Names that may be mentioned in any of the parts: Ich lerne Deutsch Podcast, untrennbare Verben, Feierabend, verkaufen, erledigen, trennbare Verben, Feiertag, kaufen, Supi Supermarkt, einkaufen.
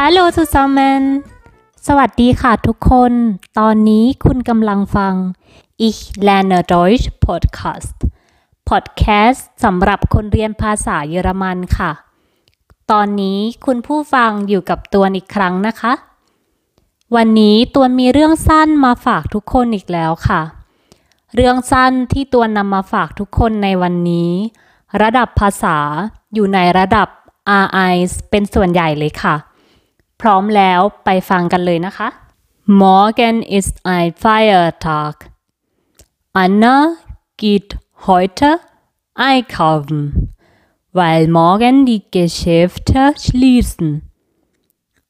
Hallo zusammen สวัสดีค่ะทุกคนตอนนี้คุณกำลังฟัง Ich lerne Deutsch Podcast สำหรับคนเรียนภาษาเยอรมันค่ะตอนนี้คุณผู้ฟังอยู่กับตัวอีกครั้งนะคะวันนี้ตัวมีเรื่องสั้นมาฝากทุกคนอีกแล้วค่ะเรื่องสั้นที่ตัวนำมาฝากทุกคนในวันนี้ระดับภาษาอยู่ในระดับ R1 เป็นส่วนใหญ่เลยค่ะพร้อมแล้วไปฟังกันเลยนะคะ Morgen ist ein Feiertag. Anna geht heute einkaufen, weil morgen die Geschäfte schließen.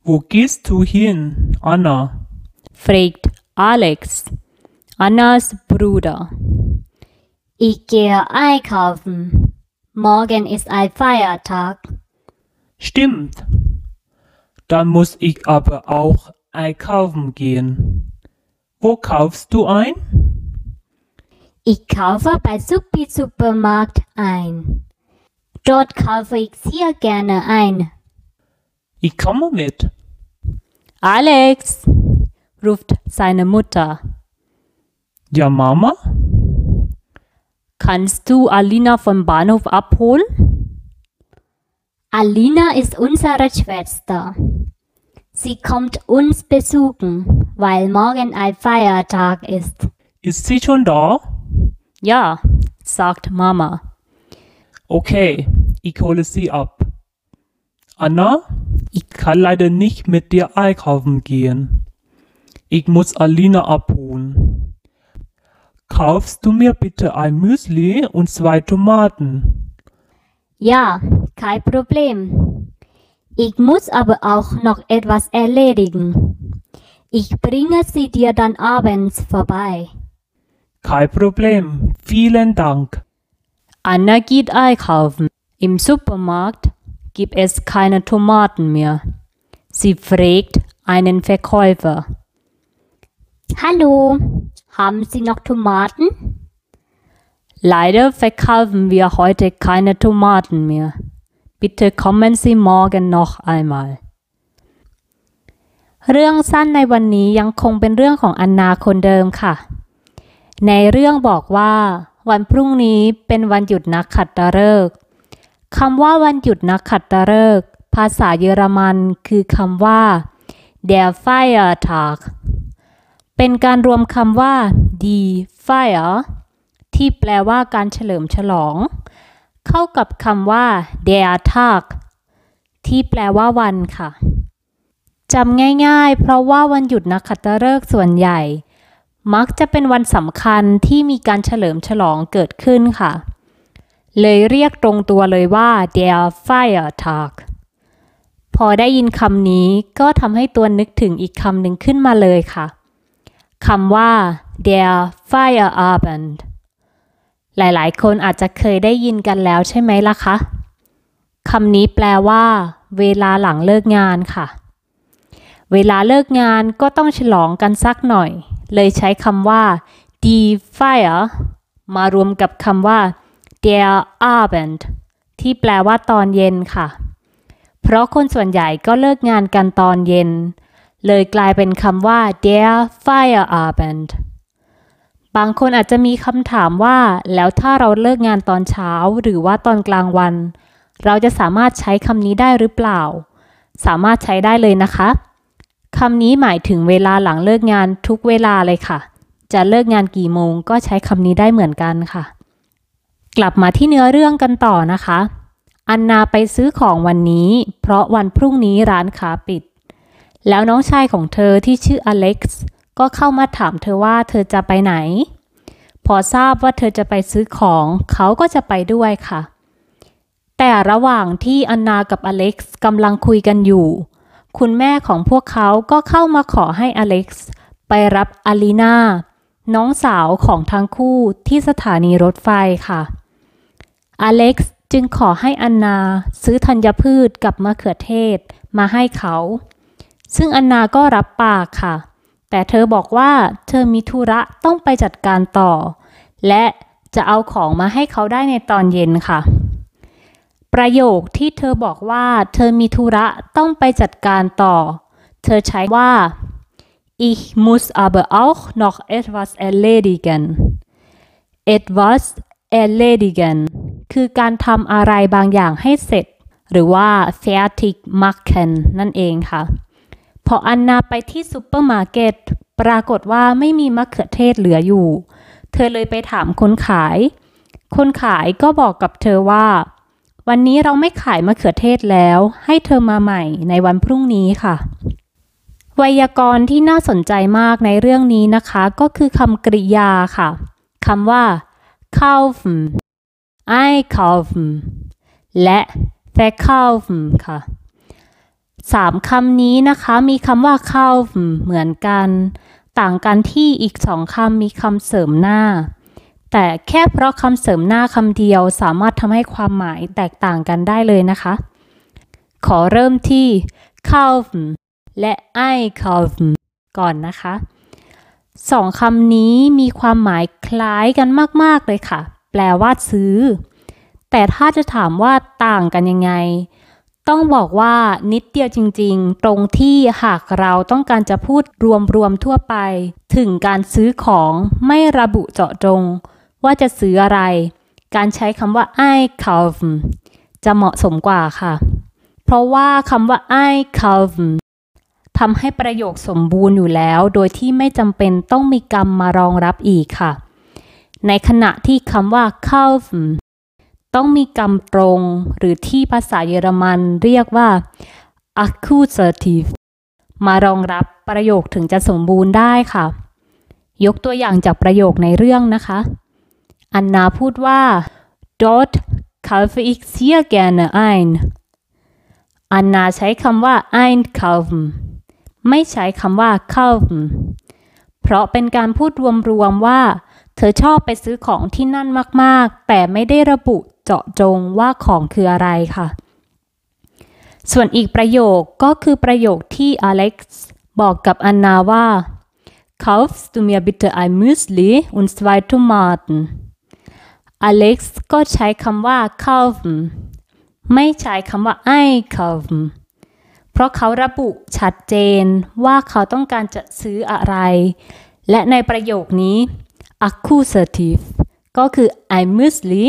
Wo gehst du hin, Anna? fragt Alex, Annas Bruder. Ich gehe einkaufen. Morgen ist ein Feiertag. Stimmt.Dann muss ich aber auch einkaufen gehen. Wo kaufst du ein? Ich kaufe bei Supi Supermarkt ein. Dort kaufe ich sehr gerne ein. Ich komme mit. Alex, ruft seine Mutter. Ja, Mama? Kannst du Alina vom Bahnhof abholen? Alina ist unsere Schwester.Sie kommt uns besuchen, weil morgen ein Feiertag ist. Ist sie schon da? Ja, sagt Mama. Okay, ich hole sie ab. Anna, ich kann leider nicht mit dir einkaufen gehen. Ich muss Alina abholen. Kaufst du mir bitte ein Müsli und zwei Tomaten? Ja, kein Problem.Ich muss aber auch noch etwas erledigen. Ich bringe sie dir dann abends vorbei. Kein Problem. Vielen Dank. Anna geht einkaufen. Im Supermarkt gibt es keine Tomaten mehr. Sie fragt einen Verkäufer. Hallo, haben Sie noch Tomaten? Leider verkaufen wir heute keine Tomaten mehr.Bitte kommen Sie morgen noch einmal. เรื่องสั้นในวันนี้ยังคงเป็นเรื่องของอันนาคนเดิมค่ะในเรื่องบอกว่าวันพรุ่งนี้เป็นวันหยุดนักขัตฤกษ์คำว่าวันหยุดนักขัตฤกษ์ภาษาเยอรมันคือคำว่า der Feiertag เป็นการรวมคำว่า die Feier ที่แปลว่าการเฉลิมฉลองเข้ากับคำว่า der Tag ที่แปลว่าวันค่ะจำง่ายๆเพราะว่าวันหยุดนักขัตฤกษ์ส่วนใหญ่มักจะเป็นวันสำคัญที่มีการเฉลิมฉลองเกิดขึ้นค่ะเลยเรียกตรงตัวเลยว่า der Feiertag พอได้ยินคำนี้ก็ทำให้ตัวนึกถึงอีกคำหนึ่งขึ้นมาเลยค่ะคำว่า der Feierabendหลายๆคนอาจจะเคยได้ยินกันแล้วใช่ไหมล่ะคะคำนี้แปลว่าเวลาหลังเลิกงานค่ะเวลาเลิกงานก็ต้องฉลองกันสักหน่อยเลยใช้คำว่า die Feier มารวมกับคำว่า der Abend ที่แปลว่าตอนเย็นค่ะเพราะคนส่วนใหญ่ก็เลิกงานกันตอนเย็นเลยกลายเป็นคำว่า der Feierabendบางคนอาจจะมีคำถามว่าแล้วถ้าเราเลิกงานตอนเช้าหรือว่าตอนกลางวันเราจะสามารถใช้คำนี้ได้หรือเปล่าสามารถใช้ได้เลยนะคะคำนี้หมายถึงเวลาหลังเลิกงานทุกเวลาเลยค่ะจะเลิกงานกี่โมงก็ใช้คำนี้ได้เหมือนกันค่ะกลับมาที่เนื้อเรื่องกันต่อนะคะอันนาไปซื้อของวันนี้เพราะวันพรุ่งนี้ร้านค้าปิดแล้วน้องชายของเธอที่ชื่ออเล็กซ์ก็เข้ามาถามเธอว่าเธอจะไปไหนพอทราบว่าเธอจะไปซื้อของเขาก็จะไปด้วยค่ะแต่ระหว่างที่อันนากับอเล็กซ์กำลังคุยกันอยู่คุณแม่ของพวกเขาก็เข้ามาขอให้อเล็กซ์ไปรับอลีนาน้องสาวของทั้งคู่ที่สถานีรถไฟค่ะอเล็กซ์จึงขอให้อันนาซื้อธัญพืชกับมะเขือเทศมาให้เขาซึ่งอันนาก็รับปากค่ะแต่เธอบอกว่าเธอมีธุระต้องไปจัดการต่อและจะเอาของมาให้เขาได้ในตอนเย็นค่ะป ประโยคที่เธอบอกว่าเธอมีธุระต้องไปจัดการต่อเธอใช้ว่า Ich muss aber auch noch etwas erledigen etwas erledigen คือการทำอะไรบางอย่างให้เสร็จหรือว่า fertig machen นั่นเองค่ะพออันนาไปที่ซูเปอร์มาร์เก็ตปรากฏว่าไม่มีมะเขือเทศเหลืออยู่เธอเลยไปถามคนขายก็บอกกับเธอว่าวันนี้เราไม่ขายมะเขือเทศแล้วให้เธอมาใหม่ในวันพรุ่งนี้ค่ะไวยากรณ์ที่น่าสนใจมากในเรื่องนี้นะคะก็คือคำกริยาค่ะคำว่า kaufen einkaufen และ verkaufen ค่ะสามคำนี้นะคะมีคำว่า kaufen เหมือนกันต่างกันที่อีกสองคำมีคำเสริมหน้าแต่แค่เพราะคำเสริมหน้าคำเดียวสามารถทำให้ความหมายแตกต่างกันได้เลยนะคะขอเริ่มที่ kaufen และ einkaufen ก่อนนะคะสองคำนี้มีความหมายคล้ายกันมากๆเลยค่ะแปลว่าซื้อแต่ถ้าจะถามว่าต่างกันยังไงต้องบอกว่านิดเดียวจริงๆตรงที่หากเราต้องการจะพูดรวมๆทั่วไปถึงการซื้อของไม่ระบุเจาะจงว่าจะซื้ออะไรการใช้คำว่า einkaufen จะเหมาะสมกว่าค่ะเพราะว่าคำว่า einkaufen ทำให้ประโยคสมบูรณ์อยู่แล้วโดยที่ไม่จำเป็นต้องมีกรรมมารองรับอีกค่ะในขณะที่คำว่า kaufen ต้องมีกรรมตรงหรือที่ภาษาเยอรมันเรียกว่า accusativ มารองรับประโยคถึงจะสมบูรณ์ได้ค่ะยกตัวอย่างจากประโยคในเรื่องนะคะอันนาพูดว่า dort kaufe ich sehr gerne ein อันนาใช้คำว่า einkaufen ไม่ใช้คำว่า kaufen เพราะเป็นการพูดรวมๆว่าเธอชอบไปซื้อของที่นั่นมากๆแต่ไม่ได้ระบุเจาะจงว่าของคืออะไรค่ะส่วนอีกประโยคก็คือประโยคที่อเล็กซ์บอกกับอันนาว่า Kaufst du mir bitte ein Müsli und zwei Tomaten อเล็กซ์ก็ใช้คำว่า kaufen ไม่ใช้คำว่า einkaufen เพราะเขาระบุชัดเจนว่าเขาต้องการจะซื้ออะไรและในประโยคนี้Accusativ ก็คือ ein Müsli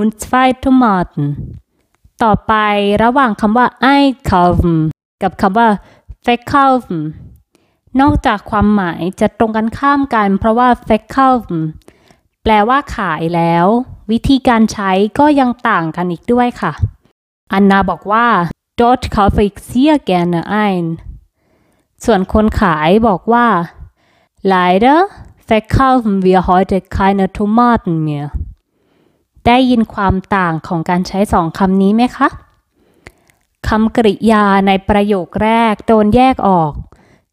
und zwei Tomaten ต่อไประหว่างคำว่า einkaufen กับคำว่า verkaufen นอกจากความหมายจะตรงกันข้ามกันเพราะว่า verkaufen แปลว่าขายแล้ววิธีการใช้ก็ยังต่างกันอีกด้วยค่ะอันนาบอกว่า dort kaufe ich sehr gerne ein ส่วนคนขายบอกว่า leider verkaufen wir heute keine Tomaten mehr ได้ยินความต่างของการใช้สองคำนี้ไหมคะคำกริยาในประโยคแรกโดนแยกออก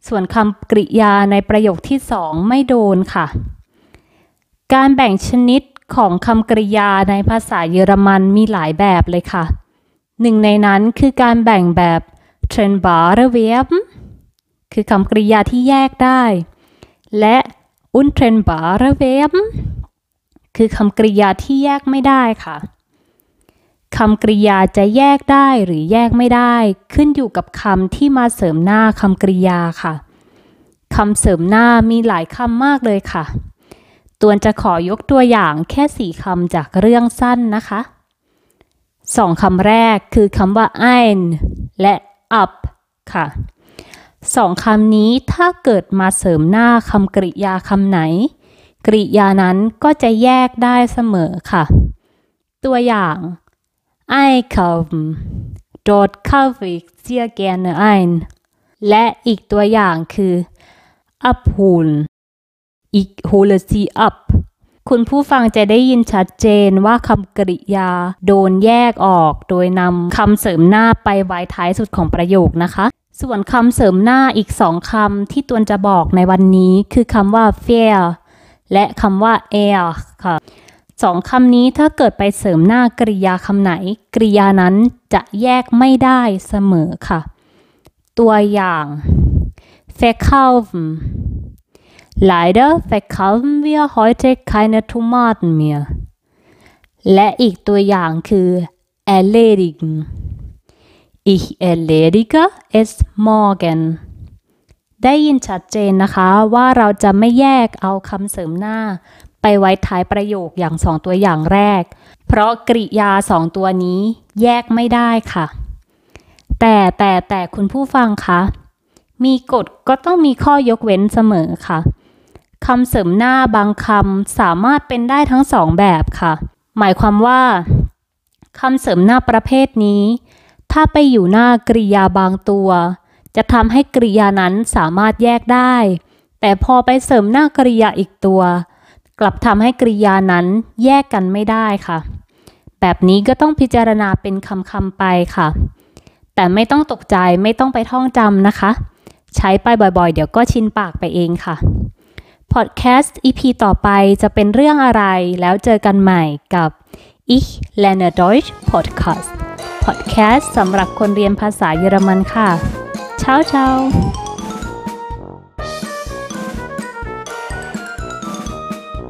ส่วนคำกริยาในประโยคที่สองไม่โดนค่ะการแบ่งชนิดของคำกริยาในภาษาเยอรมันมีหลายแบบเลยค่ะหนึ่งในนั้นคือการแบ่งแบบ trennbare Verben คือคำกริยาที่แยกได้และuntrennbare Verben คือคำกริยาที่แยกไม่ได้ค่ะคำกริยาจะแยกได้หรือแยกไม่ได้ขึ้นอยู่กับคำที่มาเสริมหน้าคำกริยาค่ะคำเสริมหน้ามีหลายคำมากเลยค่ะตวนจะขอยกตัวอย่างแค่ 4 คำจากเรื่องสั้นนะคะสองคำแรกคือคำว่า ein และ ab ค่ะสองคำนี้ถ้าเกิดมาเสริมหน้าคำกริยาคำไหนกริยานั้นก็จะแยกได้เสมอค่ะตัวอย่าง einkaufen dort kaufe ich sehr gerne ein และอีกตัวอย่างคือ abholen ich hole sie ab คุณผู้ฟังจะได้ยินชัดเจนว่าคำกริยาโดนแยกออกโดยนำคำเสริมหน้าไปไว้ท้ายสุดของประโยคนะคะส่วนคำเสริมหน้าอีกสองคำที่ตวนจะบอกในวันนี้คือคำว่า fair และคำว่า air ค่ะสองคำนี้ถ้าเกิดไปเสริมหน้ากริยาคำไหนกริยานั้นจะแยกไม่ได้เสมอค่ะตัวอย่าง verkaufen leider verkaufen wir heute keine Tomaten mehr และอีกตัวอย่างคือ erledigen. Ich erledige es morgen. ได้ยินชัดเจนนะคะว่าเราจะไม่แยกเอาคำเสริมหน้าไปไว้ท้ายประโยคอย่างสองตัวอย่างแรกเพราะกริยาสองตัวนี้แยกไม่ได้ค่ะแต่คุณผู้ฟังคะมีกฎก็ต้องมีข้อยกเว้นเสมอค่ะคำเสริมหน้าบางคำสามารถเป็นได้ทั้งสองแบบค่ะหมายความว่าคำเสริมหน้าประเภทนี้ถ้าไปอยู่หน้ากริยาบางตัวจะทำให้กริยานั้นสามารถแยกได้แต่พอไปเสริมหน้ากริยาอีกตัวกลับทำให้กริยานั้นแยกกันไม่ได้ค่ะแบบนี้ก็ต้องพิจารณาเป็นคำๆไปค่ะแต่ไม่ต้องตกใจไม่ต้องไปท่องจำนะคะใช้ไปบ่อยๆเดี๋ยวก็ชินปากไปเองค่ะพอดแคสต์ EP ต่อไปจะเป็นเรื่องอะไรแล้วเจอกันใหม่กับ Ich lerne Deutsch Podcast สำหรับคนเรียนภาษาเยอรมันค่ะ Ciao ciao